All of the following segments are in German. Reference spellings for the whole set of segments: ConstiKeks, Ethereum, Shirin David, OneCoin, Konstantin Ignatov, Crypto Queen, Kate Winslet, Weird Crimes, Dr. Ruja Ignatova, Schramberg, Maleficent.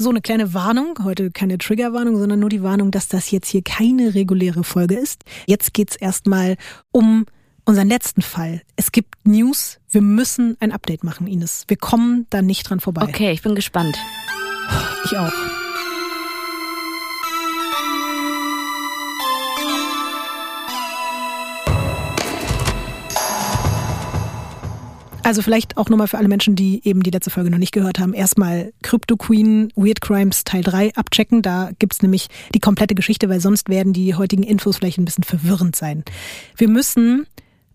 So eine kleine Warnung, heute keine Triggerwarnung, sondern nur die Warnung, dass das jetzt hier keine reguläre Folge ist. Jetzt geht's erstmal um unseren letzten Fall. Es gibt News, wir müssen ein Update machen, Ines. Wir kommen da nicht dran vorbei. Okay, ich bin gespannt. Ich auch. Also vielleicht auch nochmal für alle Menschen, die eben die letzte Folge noch nicht gehört haben, erstmal Crypto Queen, Weird Crimes Teil 3 abchecken. Da gibt's nämlich die komplette Geschichte, weil sonst werden die heutigen Infos vielleicht ein bisschen verwirrend sein. Wir müssen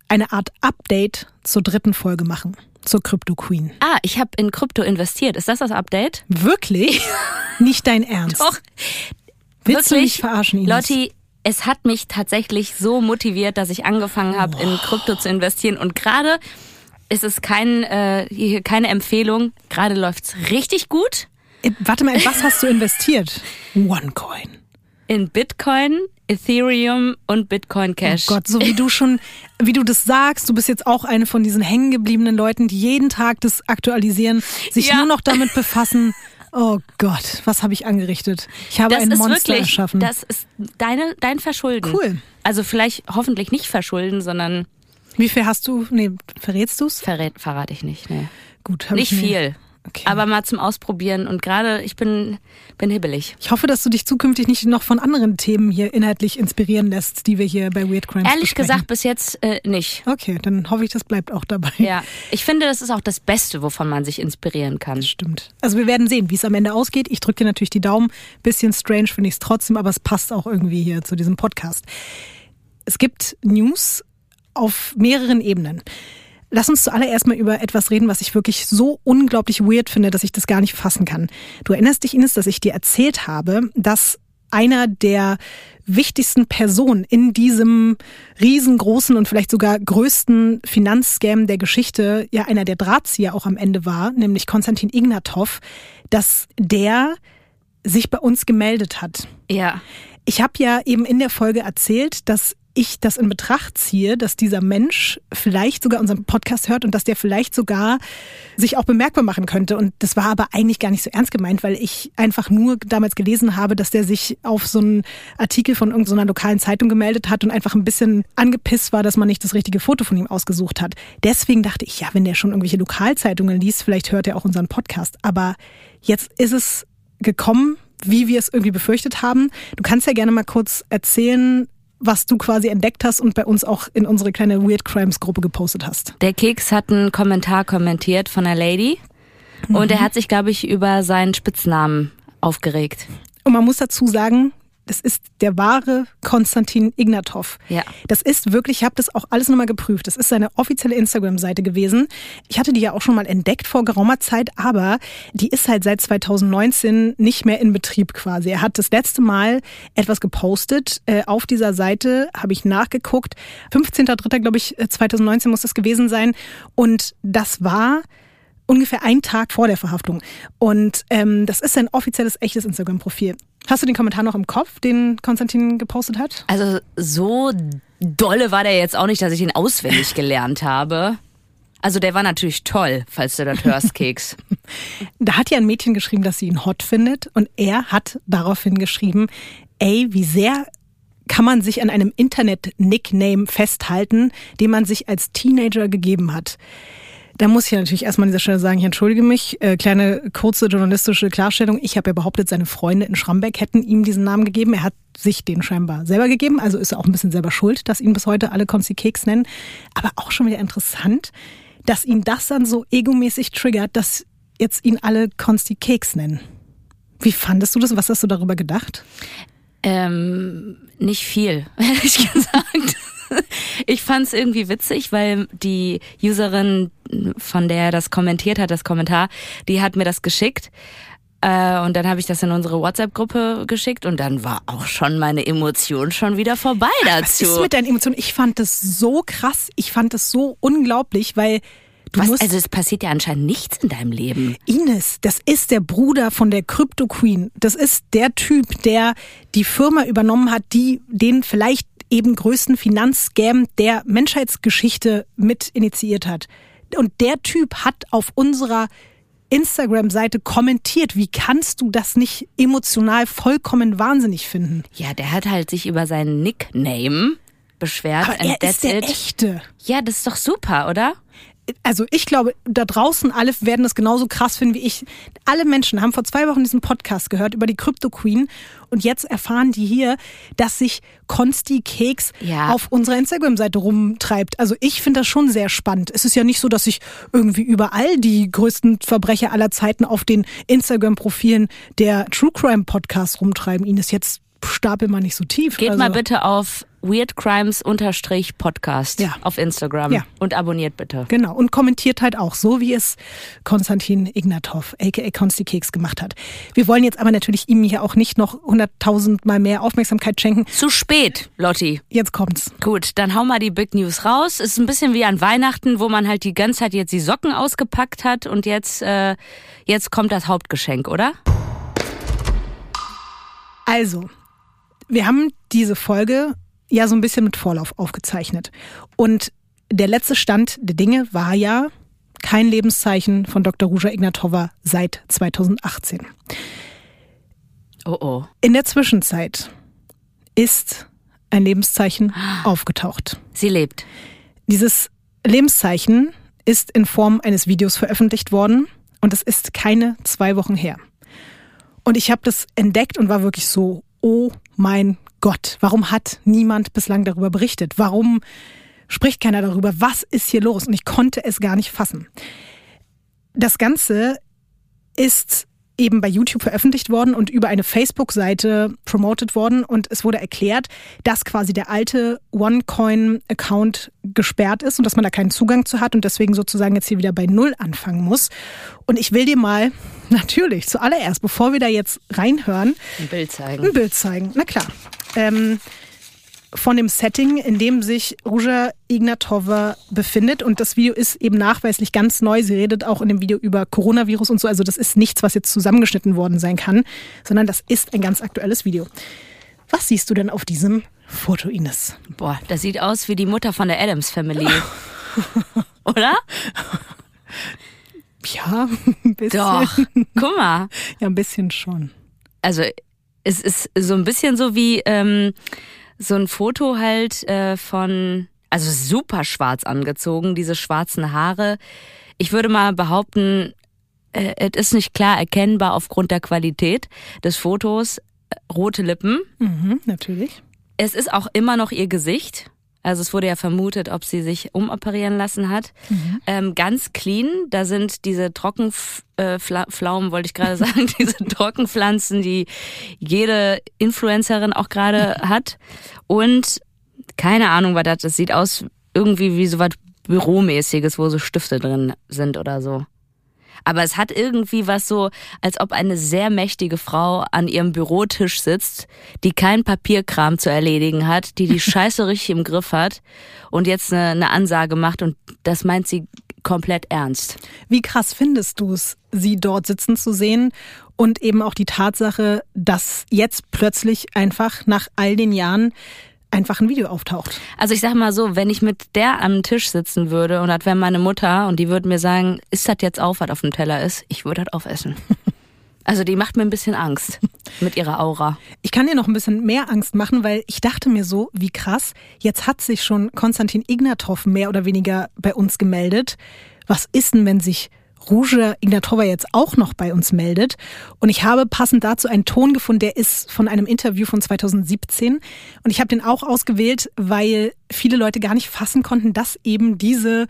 eine Art Update zur dritten Folge machen, zur Crypto Queen. Ah, ich habe in Krypto investiert. Ist das Update? Wirklich? Nicht dein Ernst. Doch. Willst du mich verarschen, Ines? Lotti, es hat mich tatsächlich so motiviert, dass ich angefangen habe, in Krypto zu investieren. Und gerade... Es ist keine Empfehlung. Gerade läuft's richtig gut. Warte mal, in was hast du investiert? OneCoin. In Bitcoin, Ethereum und Bitcoin Cash. Oh Gott, so wie du das sagst, du bist jetzt auch eine von diesen hängengebliebenen Leuten, die jeden Tag das aktualisieren, sich nur noch damit befassen. Oh Gott, was habe ich angerichtet? Ich habe ein Monster erschaffen. Das ist dein Verschulden. Cool. Also vielleicht hoffentlich nicht verschulden, sondern... Wie viel hast du? Nee, verrätst du es? Verrate ich nicht, nee. Gut, hab nicht viel, okay. Aber mal zum Ausprobieren und gerade, ich bin hibbelig. Ich hoffe, dass du dich zukünftig nicht noch von anderen Themen hier inhaltlich inspirieren lässt, die wir hier bei Weird Crimes ehrlich besprechen. Gesagt, bis jetzt nicht. Okay, dann hoffe ich, das bleibt auch dabei. Ja, ich finde, das ist auch das Beste, wovon man sich inspirieren kann. Das stimmt. Also wir werden sehen, wie es am Ende ausgeht. Ich drücke dir natürlich die Daumen. Bisschen strange finde ich es trotzdem, aber es passt auch irgendwie hier zu diesem Podcast. Es gibt News auf mehreren Ebenen. Lass uns zuallererst mal über etwas reden, was ich wirklich so unglaublich weird finde, dass ich das gar nicht fassen kann. Du erinnerst dich, Ines, dass ich dir erzählt habe, dass einer der wichtigsten Personen in diesem riesengroßen und vielleicht sogar größten Finanzscam der Geschichte, ja einer der Drahtzieher auch am Ende war, nämlich Konstantin Ignatov, dass der sich bei uns gemeldet hat. Ja. Ich habe ja eben in der Folge erzählt, dass ich das in Betracht ziehe, dass dieser Mensch vielleicht sogar unseren Podcast hört und dass der vielleicht sogar sich auch bemerkbar machen könnte. Und das war aber eigentlich gar nicht so ernst gemeint, weil ich einfach nur damals gelesen habe, dass der sich auf so einen Artikel von irgendeiner lokalen Zeitung gemeldet hat und einfach ein bisschen angepisst war, dass man nicht das richtige Foto von ihm ausgesucht hat. Deswegen dachte ich, ja, wenn der schon irgendwelche Lokalzeitungen liest, vielleicht hört er auch unseren Podcast. Aber jetzt ist es gekommen, wie wir es irgendwie befürchtet haben. Du kannst ja gerne mal kurz erzählen, was du quasi entdeckt hast und bei uns auch in unsere kleine Weird Crimes Gruppe gepostet hast. Der Keks hat einen Kommentar kommentiert von einer Lady und er hat sich, glaube ich, über seinen Spitznamen aufgeregt. Und man muss dazu sagen, das ist der wahre Konstantin Ignatov. Ja. Das ist wirklich, ich habe das auch alles nochmal geprüft, das ist seine offizielle Instagram-Seite gewesen. Ich hatte die ja auch schon mal entdeckt vor geraumer Zeit, aber die ist halt seit 2019 nicht mehr in Betrieb quasi. Er hat das letzte Mal etwas gepostet auf dieser Seite, habe ich nachgeguckt. 15.03. glaube ich, 2019 muss das gewesen sein. Und das war... ungefähr einen Tag vor der Verhaftung. Und das ist sein offizielles, echtes Instagram-Profil. Hast du den Kommentar noch im Kopf, den Konstantin gepostet hat? Also so dolle war der jetzt auch nicht, dass ich ihn auswendig gelernt habe. Also der war natürlich toll, falls du das hörst, Keks. Da hat ja ein Mädchen geschrieben, dass sie ihn hot findet. Und er hat daraufhin geschrieben, ey, wie sehr... kann man sich an einem Internet-Nickname festhalten, den man sich als Teenager gegeben hat. Da muss ich natürlich erstmal an dieser Stelle sagen, ich entschuldige mich, kleine kurze journalistische Klarstellung. Ich habe ja behauptet, seine Freunde in Schramberg hätten ihm diesen Namen gegeben. Er hat sich den scheinbar selber gegeben, also ist er auch ein bisschen selber schuld, dass ihn bis heute alle ConstiKeks nennen. Aber auch schon wieder interessant, dass ihn das dann so egomäßig triggert, dass jetzt ihn alle ConstiKeks nennen. Wie fandest du das? Was hast du darüber gedacht? Nicht viel, ehrlich gesagt. Ich fand es irgendwie witzig, weil die Userin, von der das kommentiert hat, das Kommentar, die hat mir das geschickt. Und dann habe ich das in unsere WhatsApp-Gruppe geschickt und dann war auch schon meine Emotion schon wieder vorbei dazu. Was ist mit deinen Emotionen? Ich fand das so krass, ich fand das so unglaublich, weil... Also es passiert ja anscheinend nichts in deinem Leben. Ines, das ist der Bruder von der Crypto Queen. Das ist der Typ, der die Firma übernommen hat, die den vielleicht eben größten Finanzscam der Menschheitsgeschichte mit initiiert hat. Und der Typ hat auf unserer Instagram-Seite kommentiert. Wie kannst du das nicht emotional vollkommen wahnsinnig finden? Ja, der hat halt sich über seinen Nickname beschwert. Aber er ist der Echte. Ja, das ist doch super, oder? Also ich glaube, da draußen alle werden das genauso krass finden wie ich. Alle Menschen haben vor 2 Wochen diesen Podcast gehört über die Crypto Queen und jetzt erfahren die hier, dass sich ConstiKeks auf unserer Instagram-Seite rumtreibt. Also ich finde das schon sehr spannend. Es ist ja nicht so, dass sich irgendwie überall die größten Verbrecher aller Zeiten auf den Instagram-Profilen der True Crime Podcasts rumtreiben. Ihnen ist jetzt Stapel mal nicht so tief. Geht also mal bitte auf Weird Crimes-Podcast auf Instagram und abonniert bitte. Genau, und kommentiert halt auch, so wie es Konstantin Ignatov, a.k.a. ConstiKeks, gemacht hat. Wir wollen jetzt aber natürlich ihm hier auch nicht noch 100.000 Mal mehr Aufmerksamkeit schenken. Zu spät, Lotti. Jetzt kommt's. Gut, dann hau mal die Big News raus. Es ist ein bisschen wie an Weihnachten, wo man halt die ganze Zeit jetzt die Socken ausgepackt hat und jetzt kommt das Hauptgeschenk, oder? Also, wir haben diese Folge ja so ein bisschen mit Vorlauf aufgezeichnet. Und der letzte Stand der Dinge war ja kein Lebenszeichen von Dr. Ruja Ignatova seit 2018. Oh oh. In der Zwischenzeit ist ein Lebenszeichen aufgetaucht. Sie lebt. Dieses Lebenszeichen ist in Form eines Videos veröffentlicht worden und es ist keine 2 Wochen her. Und ich habe das entdeckt und war wirklich so, oh mein Gott, warum hat niemand bislang darüber berichtet? Warum spricht keiner darüber? Was ist hier los? Und ich konnte es gar nicht fassen. Das Ganze ist eben bei YouTube veröffentlicht worden und über eine Facebook-Seite promoted worden. Und es wurde erklärt, dass quasi der alte OneCoin-Account gesperrt ist und dass man da keinen Zugang zu hat und deswegen sozusagen jetzt hier wieder bei Null anfangen muss. Und ich will dir mal natürlich zuallererst, bevor wir da jetzt reinhören, ein Bild zeigen. Na klar. Von dem Setting, in dem sich Ruja Ignatova befindet. Und das Video ist eben nachweislich ganz neu. Sie redet auch in dem Video über Coronavirus und so. Also das ist nichts, was jetzt zusammengeschnitten worden sein kann, sondern das ist ein ganz aktuelles Video. Was siehst du denn auf diesem Foto, Ines? Boah, das sieht aus wie die Mutter von der Addams Family. Oder? Ja, ein bisschen. Doch, guck mal. Ja, ein bisschen schon. Also es ist so ein bisschen so wie so ein Foto halt von, also super schwarz angezogen, diese schwarzen Haare. Ich würde mal behaupten, es ist nicht klar erkennbar aufgrund der Qualität des Fotos. Rote Lippen. Mhm, natürlich. Es ist auch immer noch ihr Gesicht. Also es wurde ja vermutet, ob sie sich umoperieren lassen hat. Mhm. Ganz clean, da sind diese Trockenpflaumen, wollte ich gerade sagen, diese Trockenpflanzen, die jede Influencerin auch gerade hat. Und keine Ahnung, was das sieht aus irgendwie wie so was Büromäßiges, wo so Stifte drin sind oder so. Aber es hat irgendwie was so, als ob eine sehr mächtige Frau an ihrem Bürotisch sitzt, die keinen Papierkram zu erledigen hat, die Scheiße richtig im Griff hat und jetzt eine Ansage macht und das meint sie komplett ernst. Wie krass findest du es, sie dort sitzen zu sehen und eben auch die Tatsache, dass jetzt plötzlich einfach nach all den Jahren einfach ein Video auftaucht. Also ich sag mal so, wenn ich mit der am Tisch sitzen würde und das wäre meine Mutter und die würde mir sagen, isst das jetzt auf, was auf dem Teller ist? Ich würde das aufessen. Also die macht mir ein bisschen Angst mit ihrer Aura. Ich kann dir noch ein bisschen mehr Angst machen, weil ich dachte mir so, wie krass, jetzt hat sich schon Konstantin Ignatov mehr oder weniger bei uns gemeldet. Was ist denn, wenn sich Ruja Ignatova jetzt auch noch bei uns meldet? Und ich habe passend dazu einen Ton gefunden, der ist von einem Interview von 2017. Und ich habe den auch ausgewählt, weil viele Leute gar nicht fassen konnten, dass eben diese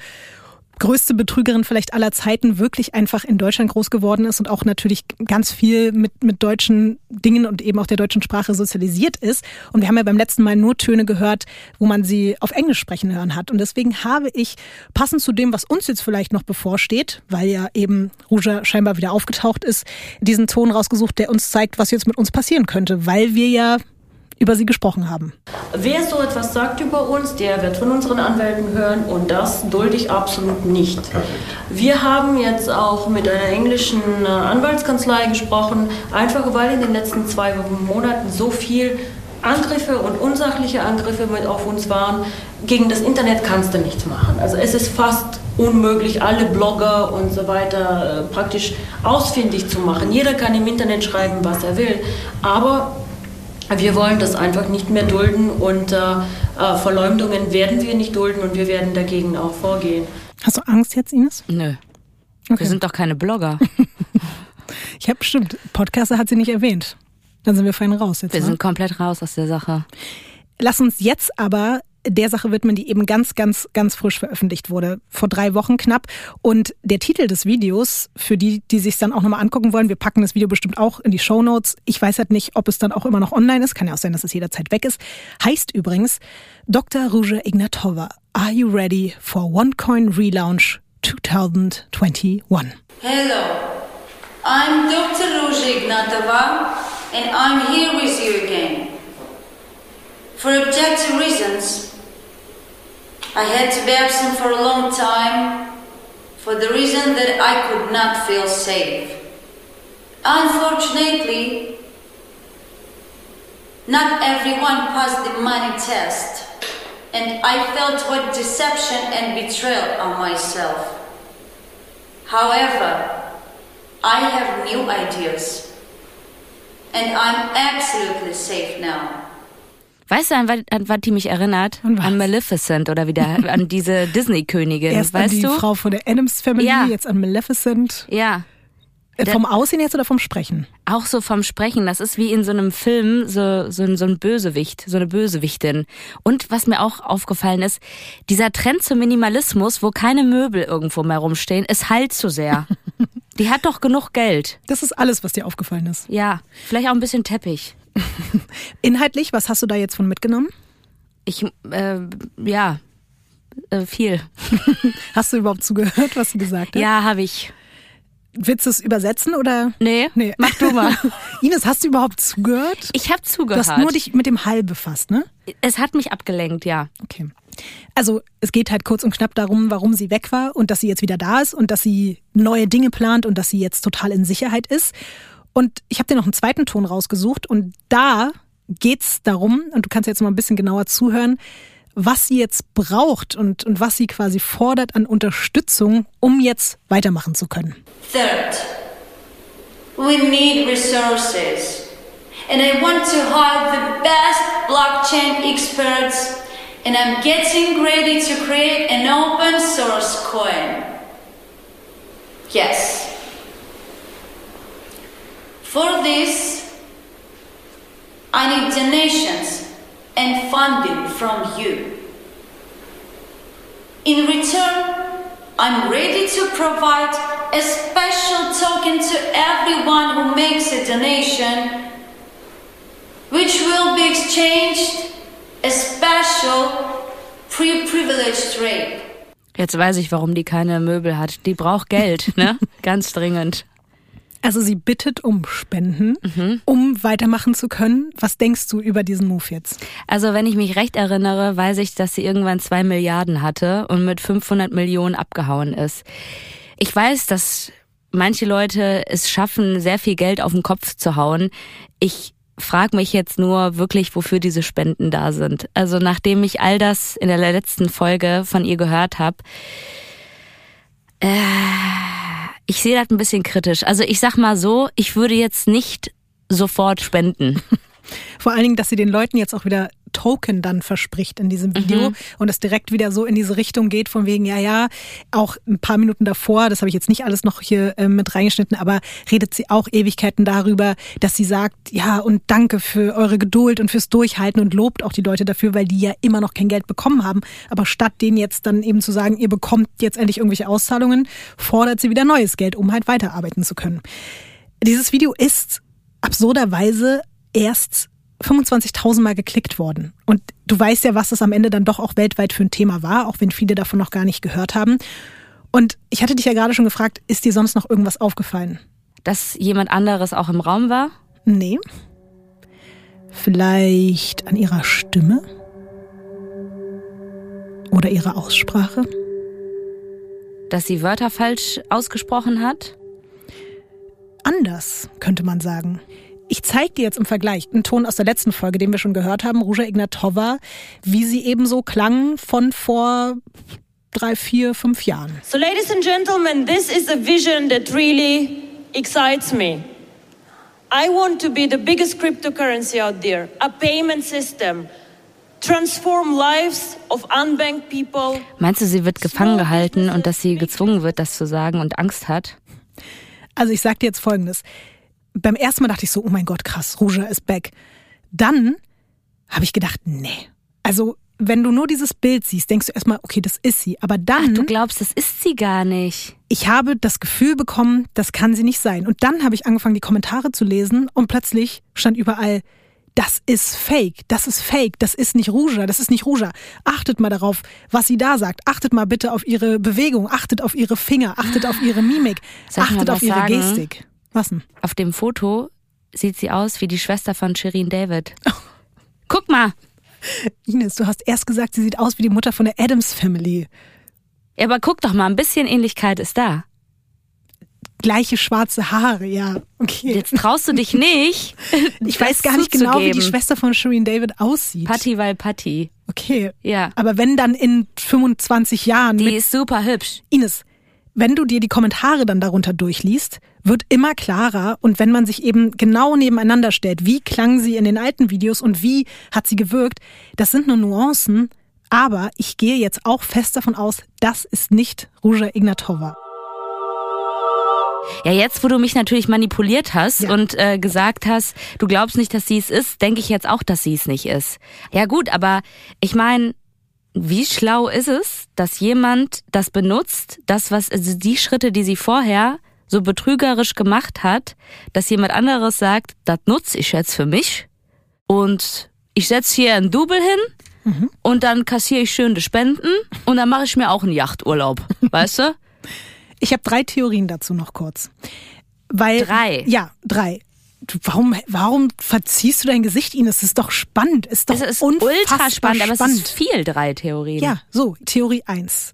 größte Betrügerin vielleicht aller Zeiten wirklich einfach in Deutschland groß geworden ist und auch natürlich ganz viel mit deutschen Dingen und eben auch der deutschen Sprache sozialisiert ist. Und wir haben ja beim letzten Mal nur Töne gehört, wo man sie auf Englisch sprechen hören hat. Und deswegen habe ich, passend zu dem, was uns jetzt vielleicht noch bevorsteht, weil ja eben Ruja scheinbar wieder aufgetaucht ist, diesen Ton rausgesucht, der uns zeigt, was jetzt mit uns passieren könnte, weil wir ja über sie gesprochen haben. Wer so etwas sagt über uns, der wird von unseren Anwälten hören und das dulde ich absolut nicht. Wir haben jetzt auch mit einer englischen Anwaltskanzlei gesprochen, einfach weil in den letzten 2 Monaten so viel Angriffe und unsachliche Angriffe auf uns waren, gegen das Internet kannst du nichts machen. Also es ist fast unmöglich, alle Blogger und so weiter praktisch ausfindig zu machen. Jeder kann im Internet schreiben, was er will, aber wir wollen das einfach nicht mehr dulden und Verleumdungen werden wir nicht dulden und wir werden dagegen auch vorgehen. Hast du Angst jetzt, Ines? Nö. Okay. Wir sind doch keine Blogger. Ich habe bestimmt, Podcaster hat sie nicht erwähnt. Dann sind wir fein raus jetzt. Wir sind komplett raus aus der Sache. Lass uns jetzt aber der Sache widmen, die eben ganz, ganz, ganz frisch veröffentlicht wurde. Vor 3 Wochen knapp. Und der Titel des Videos, für die, die sich es dann auch nochmal angucken wollen, wir packen das Video bestimmt auch in die Shownotes. Ich weiß halt nicht, ob es dann auch immer noch online ist. Kann ja auch sein, dass es jederzeit weg ist. Heißt übrigens, Dr. Ruja Ignatova, are you ready for OneCoin Relaunch 2021? Hello, I'm Dr. Ruja Ignatova and I'm here with you again. For objective reasons, I had to be absent for a long time for the reason that I could not feel safe. Unfortunately, not everyone passed the money test, and I felt what deception and betrayal on myself. However, I have new ideas, and I'm absolutely safe now. Weißt du, an was die mich erinnert? An Maleficent oder wieder an diese Disney-Königin. Erst weißt an die Frau von der Addams Family, ja. Jetzt an Maleficent. Ja. Vom Aussehen jetzt oder vom Sprechen? Auch so vom Sprechen. Das ist wie in so einem Film, so ein Bösewicht, so eine Bösewichtin. Und was mir auch aufgefallen ist, dieser Trend zum Minimalismus, wo keine Möbel irgendwo mehr rumstehen, ist halt zu sehr. Die hat doch genug Geld. Das ist alles, was dir aufgefallen ist. Ja, vielleicht auch ein bisschen Teppich. Inhaltlich, was hast du da jetzt von mitgenommen? Viel. Hast du überhaupt zugehört, was sie gesagt hat? Ja, habe ich. Willst du es übersetzen oder? Nee, mach du mal. Ines, hast du überhaupt zugehört? Ich habe zugehört. Du hast nur dich mit dem Hall befasst, ne? Es hat mich abgelenkt, ja. Okay. Also es geht halt kurz und knapp darum, warum sie weg war und dass sie jetzt wieder da ist und dass sie neue Dinge plant und dass sie jetzt total in Sicherheit ist. Und ich habe dir noch einen zweiten Ton rausgesucht und da geht's darum, und du kannst jetzt mal ein bisschen genauer zuhören, was sie jetzt braucht und was sie quasi fordert an Unterstützung, um jetzt weitermachen zu können. Third, we need resources. And I want to hire the best blockchain experts. And I'm getting ready to create an open source coin. Yes. For this, I need donations and funding from you. In return, I'm ready to provide a special token to everyone who makes a donation, which will be exchanged a special pre-privileged rate. Jetzt weiß ich, warum die keine Möbel hat. Die braucht Geld, ne? Ganz dringend. Also sie bittet um Spenden, um weitermachen zu können. Was denkst du über diesen Move jetzt? Also wenn ich mich recht erinnere, weiß ich, dass sie irgendwann 2 Milliarden hatte und mit 500 Millionen abgehauen ist. Ich weiß, dass manche Leute es schaffen, sehr viel Geld auf den Kopf zu hauen. Ich frage mich jetzt nur wirklich, wofür diese Spenden da sind. Also nachdem ich all das in der letzten Folge von ihr gehört habe, ich sehe das ein bisschen kritisch. Also ich sag mal so, ich würde jetzt nicht sofort spenden. Vor allen Dingen, dass sie den Leuten jetzt auch wieder Token dann verspricht in diesem Video und es direkt wieder so in diese Richtung geht von wegen, ja, auch ein paar Minuten davor, das habe ich jetzt nicht alles noch hier mit reingeschnitten, aber redet sie auch Ewigkeiten darüber, dass sie sagt, ja und danke für eure Geduld und fürs Durchhalten und lobt auch die Leute dafür, weil die ja immer noch kein Geld bekommen haben, aber statt denen jetzt dann eben zu sagen, ihr bekommt jetzt endlich irgendwelche Auszahlungen, fordert sie wieder neues Geld, um halt weiterarbeiten zu können. Dieses Video ist absurderweise erst 25.000 Mal geklickt worden. Und du weißt ja, was das am Ende dann doch auch weltweit für ein Thema war, auch wenn viele davon noch gar nicht gehört haben. Und ich hatte dich ja gerade schon gefragt, ist dir sonst noch irgendwas aufgefallen? Dass jemand anderes auch im Raum war? Nee. Vielleicht an ihrer Stimme? Oder ihrer Aussprache? Dass sie Wörter falsch ausgesprochen hat? Anders, könnte man sagen. Ich zeige dir jetzt im Vergleich einen Ton aus der letzten Folge, den wir schon gehört haben, Ruja Ignatova, wie sie eben so klang von vor 3, 4, 5 Jahren. So, ladies and gentlemen, this is a vision that really excites me. I want to be the biggest cryptocurrency out there, a payment system. Transform lives of unbanked people. Meinst du, sie wird gefangen gehalten und dass sie gezwungen wird, das zu sagen und Angst hat? Also ich sag dir jetzt Folgendes. Beim ersten Mal dachte ich so, oh mein Gott, krass, Ruja ist back. Dann habe ich gedacht, nee. Also wenn du nur dieses Bild siehst, denkst du erstmal, okay, das ist sie. Aber dann... Ach, du glaubst, das ist sie gar nicht. Ich habe das Gefühl bekommen, das kann sie nicht sein. Und dann habe ich angefangen, die Kommentare zu lesen und plötzlich stand überall... Das ist fake, das ist fake, das ist nicht Ruja, das ist nicht Ruja. Achtet mal darauf, was sie da sagt. Achtet mal bitte auf ihre Bewegung, achtet auf ihre Finger, achtet auf ihre Mimik, achtet auf ihre Gestik. Was denn? Auf dem Foto sieht sie aus wie die Schwester von Shirin David. Oh. Guck mal! Ines, du hast erst gesagt, sie sieht aus wie die Mutter von der Addams Family. Ja, aber guck doch mal, ein bisschen Ähnlichkeit ist da. Gleiche schwarze Haare, ja. Okay. Jetzt traust du dich nicht. Ich weiß gar nicht genau, wie die Schwester von Shirin David aussieht. Patti, weil Patti. Okay. Ja. Aber wenn dann in 25 Jahren... Die ist super hübsch. Ines, wenn du dir die Kommentare dann darunter durchliest, wird immer klarer. Und wenn man sich eben genau nebeneinander stellt, wie klang sie in den alten Videos und wie hat sie gewirkt, das sind nur Nuancen. Aber ich gehe jetzt auch fest davon aus, das ist nicht Ruja Ignatova. Ja, jetzt, wo du mich natürlich manipuliert hast und gesagt hast, du glaubst nicht, dass sie es ist, denke ich jetzt auch, dass sie es nicht ist. Ja gut, aber ich meine, wie schlau ist es, dass jemand das benutzt, das was also die Schritte, die sie vorher so betrügerisch gemacht hat, dass jemand anderes sagt, das nutze ich jetzt für mich und ich setze hier ein Double hin. Mhm. Und dann kassiere ich schöne Spenden und dann mache ich mir auch einen Yachturlaub, weißt du? Ich habe 3 Theorien dazu noch kurz. Weil, 3? Ja, 3. Du, warum verziehst du dein Gesicht, Ines? Es ist doch spannend. Es ist doch ultra spannend, aber es ist viel 3 Theorien. Ja, so, Theorie 1.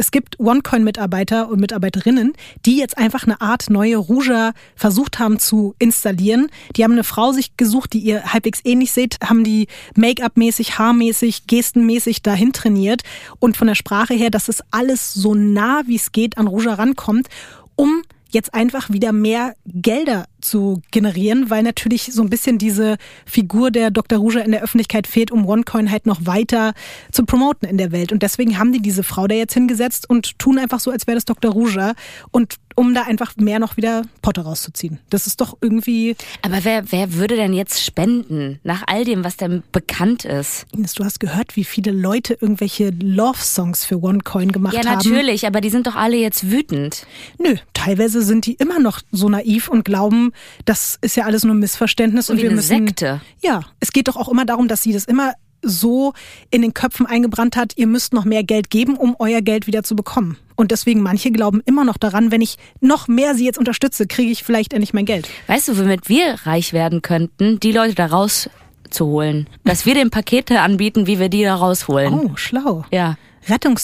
Es gibt OneCoin-Mitarbeiter und Mitarbeiterinnen, die jetzt einfach eine Art neue Ruja versucht haben zu installieren. Die haben eine Frau sich gesucht, die ihr halbwegs ähnlich seht, haben die Make-up-mäßig, haarmäßig, gestenmäßig dahin trainiert und von der Sprache her, dass es alles so nah wie es geht an Ruja rankommt, um jetzt einfach wieder mehr Gelder zu generieren, weil natürlich so ein bisschen diese Figur der Dr. Ruja in der Öffentlichkeit fehlt, um OneCoin halt noch weiter zu promoten in der Welt. Und deswegen haben die diese Frau da jetzt hingesetzt und tun einfach so, als wäre das Dr. Ruja und um da einfach mehr noch wieder Potte rauszuziehen. Das ist doch irgendwie... Aber wer würde denn jetzt spenden? Nach all dem, was denn bekannt ist? Ines, du hast gehört, wie viele Leute irgendwelche Love-Songs für OneCoin gemacht haben. Ja, natürlich, aber die sind doch alle jetzt wütend. Nö, teilweise sind die immer noch so naiv und glauben, das ist ja alles nur ein Missverständnis. So und wie wir eine müssen, Sekte. Ja, es geht doch auch immer darum, dass sie das immer so in den Köpfen eingebrannt hat, ihr müsst noch mehr Geld geben, um euer Geld wieder zu bekommen. Und deswegen, manche glauben immer noch daran, wenn ich noch mehr sie jetzt unterstütze, kriege ich vielleicht endlich mein Geld. Weißt du, womit wir reich werden könnten, die Leute da rauszuholen? Dass wir den Pakete anbieten, wie wir die da rausholen. Oh, schlau. Ja.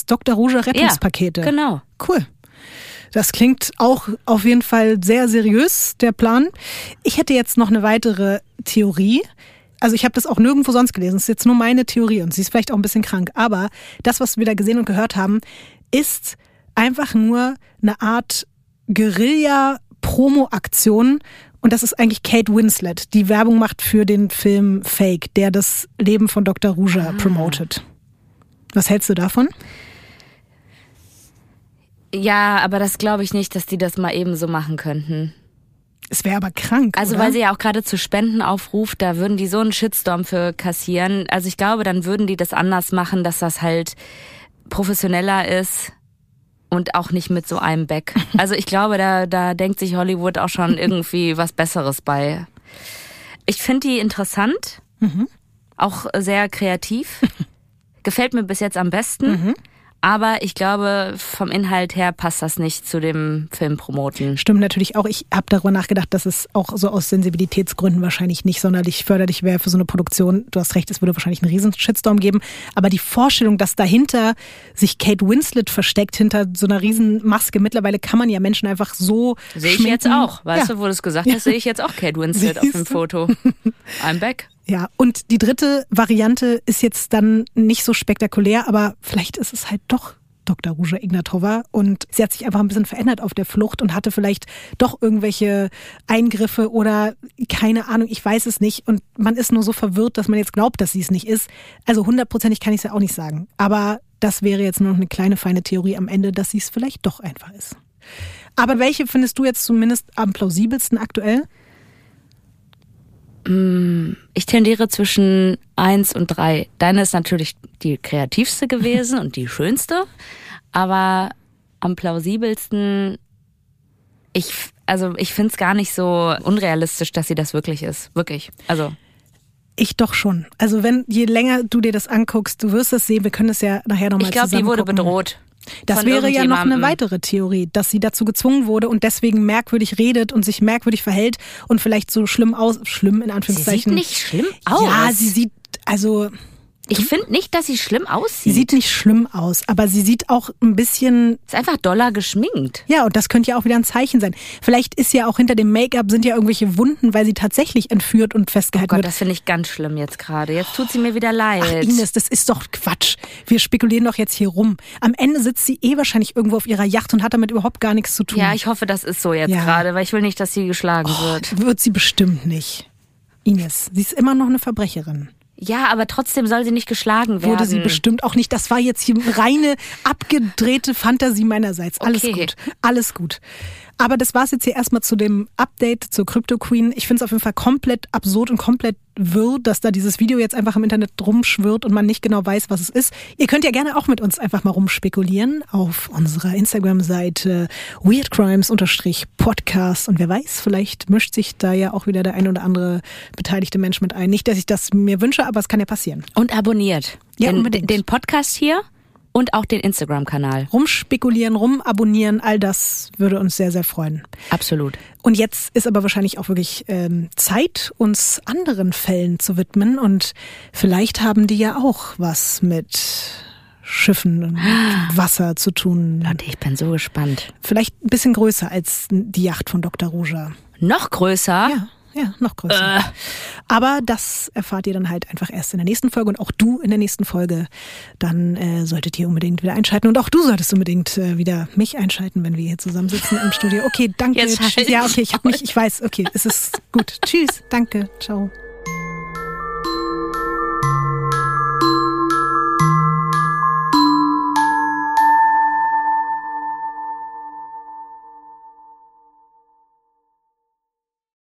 Dr. Ruja Rettungspakete. Ja, genau. Cool. Das klingt auch auf jeden Fall sehr seriös, der Plan. Ich hätte jetzt noch eine weitere Theorie. Also ich habe das auch nirgendwo sonst gelesen. Das ist jetzt nur meine Theorie und sie ist vielleicht auch ein bisschen krank. Aber das, was wir da gesehen und gehört haben, ist einfach nur eine Art Guerilla-Promo-Aktion. Und das ist eigentlich Kate Winslet, die Werbung macht für den Film Fake, der das Leben von Dr. Ruja promotet. Was hältst du davon? Ja, aber das glaube ich nicht, dass die das mal eben so machen könnten. Es wäre aber krank, also, oder? Weil sie ja auch gerade zu Spenden aufruft, da würden die so einen Shitstorm für kassieren. Also ich glaube, dann würden die das anders machen, dass das halt professioneller ist und auch nicht mit so einem Back. Also ich glaube, da denkt sich Hollywood auch schon irgendwie was Besseres bei. Ich finde die interessant, auch sehr kreativ. Gefällt mir bis jetzt am besten. Aber ich glaube, vom Inhalt her passt das nicht zu dem Filmpromoten. Stimmt natürlich auch. Ich habe darüber nachgedacht, dass es auch so aus Sensibilitätsgründen wahrscheinlich nicht sonderlich förderlich wäre für so eine Produktion. Du hast recht, es würde wahrscheinlich einen riesen Shitstorm geben. Aber die Vorstellung, dass dahinter sich Kate Winslet versteckt, hinter so einer riesen Maske. Mittlerweile kann man ja Menschen einfach so schminken. Sehe ich jetzt auch. Weißt du, wo du es gesagt hast, sehe ich jetzt auch Kate Winslet auf dem Foto. I'm back. Ja, und die dritte Variante ist jetzt dann nicht so spektakulär, aber vielleicht ist es halt doch Dr. Ruja Ignatova und sie hat sich einfach ein bisschen verändert auf der Flucht und hatte vielleicht doch irgendwelche Eingriffe oder keine Ahnung, ich weiß es nicht und man ist nur so verwirrt, dass man jetzt glaubt, dass sie es nicht ist. Also 100%ig kann ich es ja auch nicht sagen, aber das wäre jetzt nur noch eine kleine feine Theorie am Ende, dass sie es vielleicht doch einfach ist. Aber welche findest du jetzt zumindest am plausibelsten aktuell? Ich tendiere zwischen 1 und 3. Deine ist natürlich die kreativste gewesen und die schönste, aber am plausibelsten, ich finde es gar nicht so unrealistisch, dass sie das wirklich ist. Wirklich. Also. Ich doch schon. Also je länger du dir das anguckst, du wirst es sehen, wir können es ja nachher nochmal zusammen gucken. Ich glaube, die wurde bedroht. Das wäre ja noch eine weitere Theorie, dass sie dazu gezwungen wurde und deswegen merkwürdig redet und sich merkwürdig verhält und vielleicht so schlimm aus, schlimm in Anführungszeichen. Sie sieht nicht schlimm aus. Ja, sie sieht, also... Ich finde nicht, dass sie schlimm aussieht. Sie sieht nicht schlimm aus, aber sie sieht auch ein bisschen... Ist einfach doller geschminkt. Ja, und das könnte ja auch wieder ein Zeichen sein. Vielleicht ist ja auch hinter dem Make-up sind ja irgendwelche Wunden, weil sie tatsächlich entführt und festgehalten wird. Oh Gott, das finde ich ganz schlimm jetzt gerade. Jetzt tut sie mir wieder leid. Ach Ines, das ist doch Quatsch. Wir spekulieren doch jetzt hier rum. Am Ende sitzt sie wahrscheinlich irgendwo auf ihrer Yacht und hat damit überhaupt gar nichts zu tun. Ja, ich hoffe, das ist so jetzt gerade, weil ich will nicht, dass sie geschlagen wird. Wird sie bestimmt nicht. Ines, sie ist immer noch eine Verbrecherin. Ja, aber trotzdem soll sie nicht geschlagen werden. Wurde sie bestimmt auch nicht. Das war jetzt hier reine, abgedrehte Fantasie meinerseits. Alles gut. Aber das war's jetzt hier erstmal zu dem Update zur Crypto Queen. Ich finde es auf jeden Fall komplett absurd und komplett wirr, dass da dieses Video jetzt einfach im Internet rumschwirrt und man nicht genau weiß, was es ist. Ihr könnt ja gerne auch mit uns einfach mal rumspekulieren auf unserer Instagram-Seite weirdcrimes_podcast. Und wer weiß, vielleicht mischt sich da ja auch wieder der ein oder andere beteiligte Mensch mit ein. Nicht, dass ich das mir wünsche, aber es kann ja passieren. Und abonniert den Podcast hier. Und auch den Instagram-Kanal. Rumspekulieren, rumabonnieren, all das würde uns sehr, sehr freuen. Absolut. Und jetzt ist aber wahrscheinlich auch wirklich Zeit, uns anderen Fällen zu widmen. Und vielleicht haben die ja auch was mit Schiffen und Wasser zu tun. Leute, ich bin so gespannt. Vielleicht ein bisschen größer als die Yacht von Dr. Ruja. Noch größer? Ja, noch größer. Aber das erfahrt ihr dann halt einfach erst in der nächsten Folge und auch du in der nächsten Folge. Dann solltet ihr unbedingt wieder einschalten und auch du solltest unbedingt wieder mich einschalten, wenn wir hier zusammensitzen im Studio. Okay, danke. Jetzt ich weiß, okay, es ist gut. Tschüss, danke, ciao.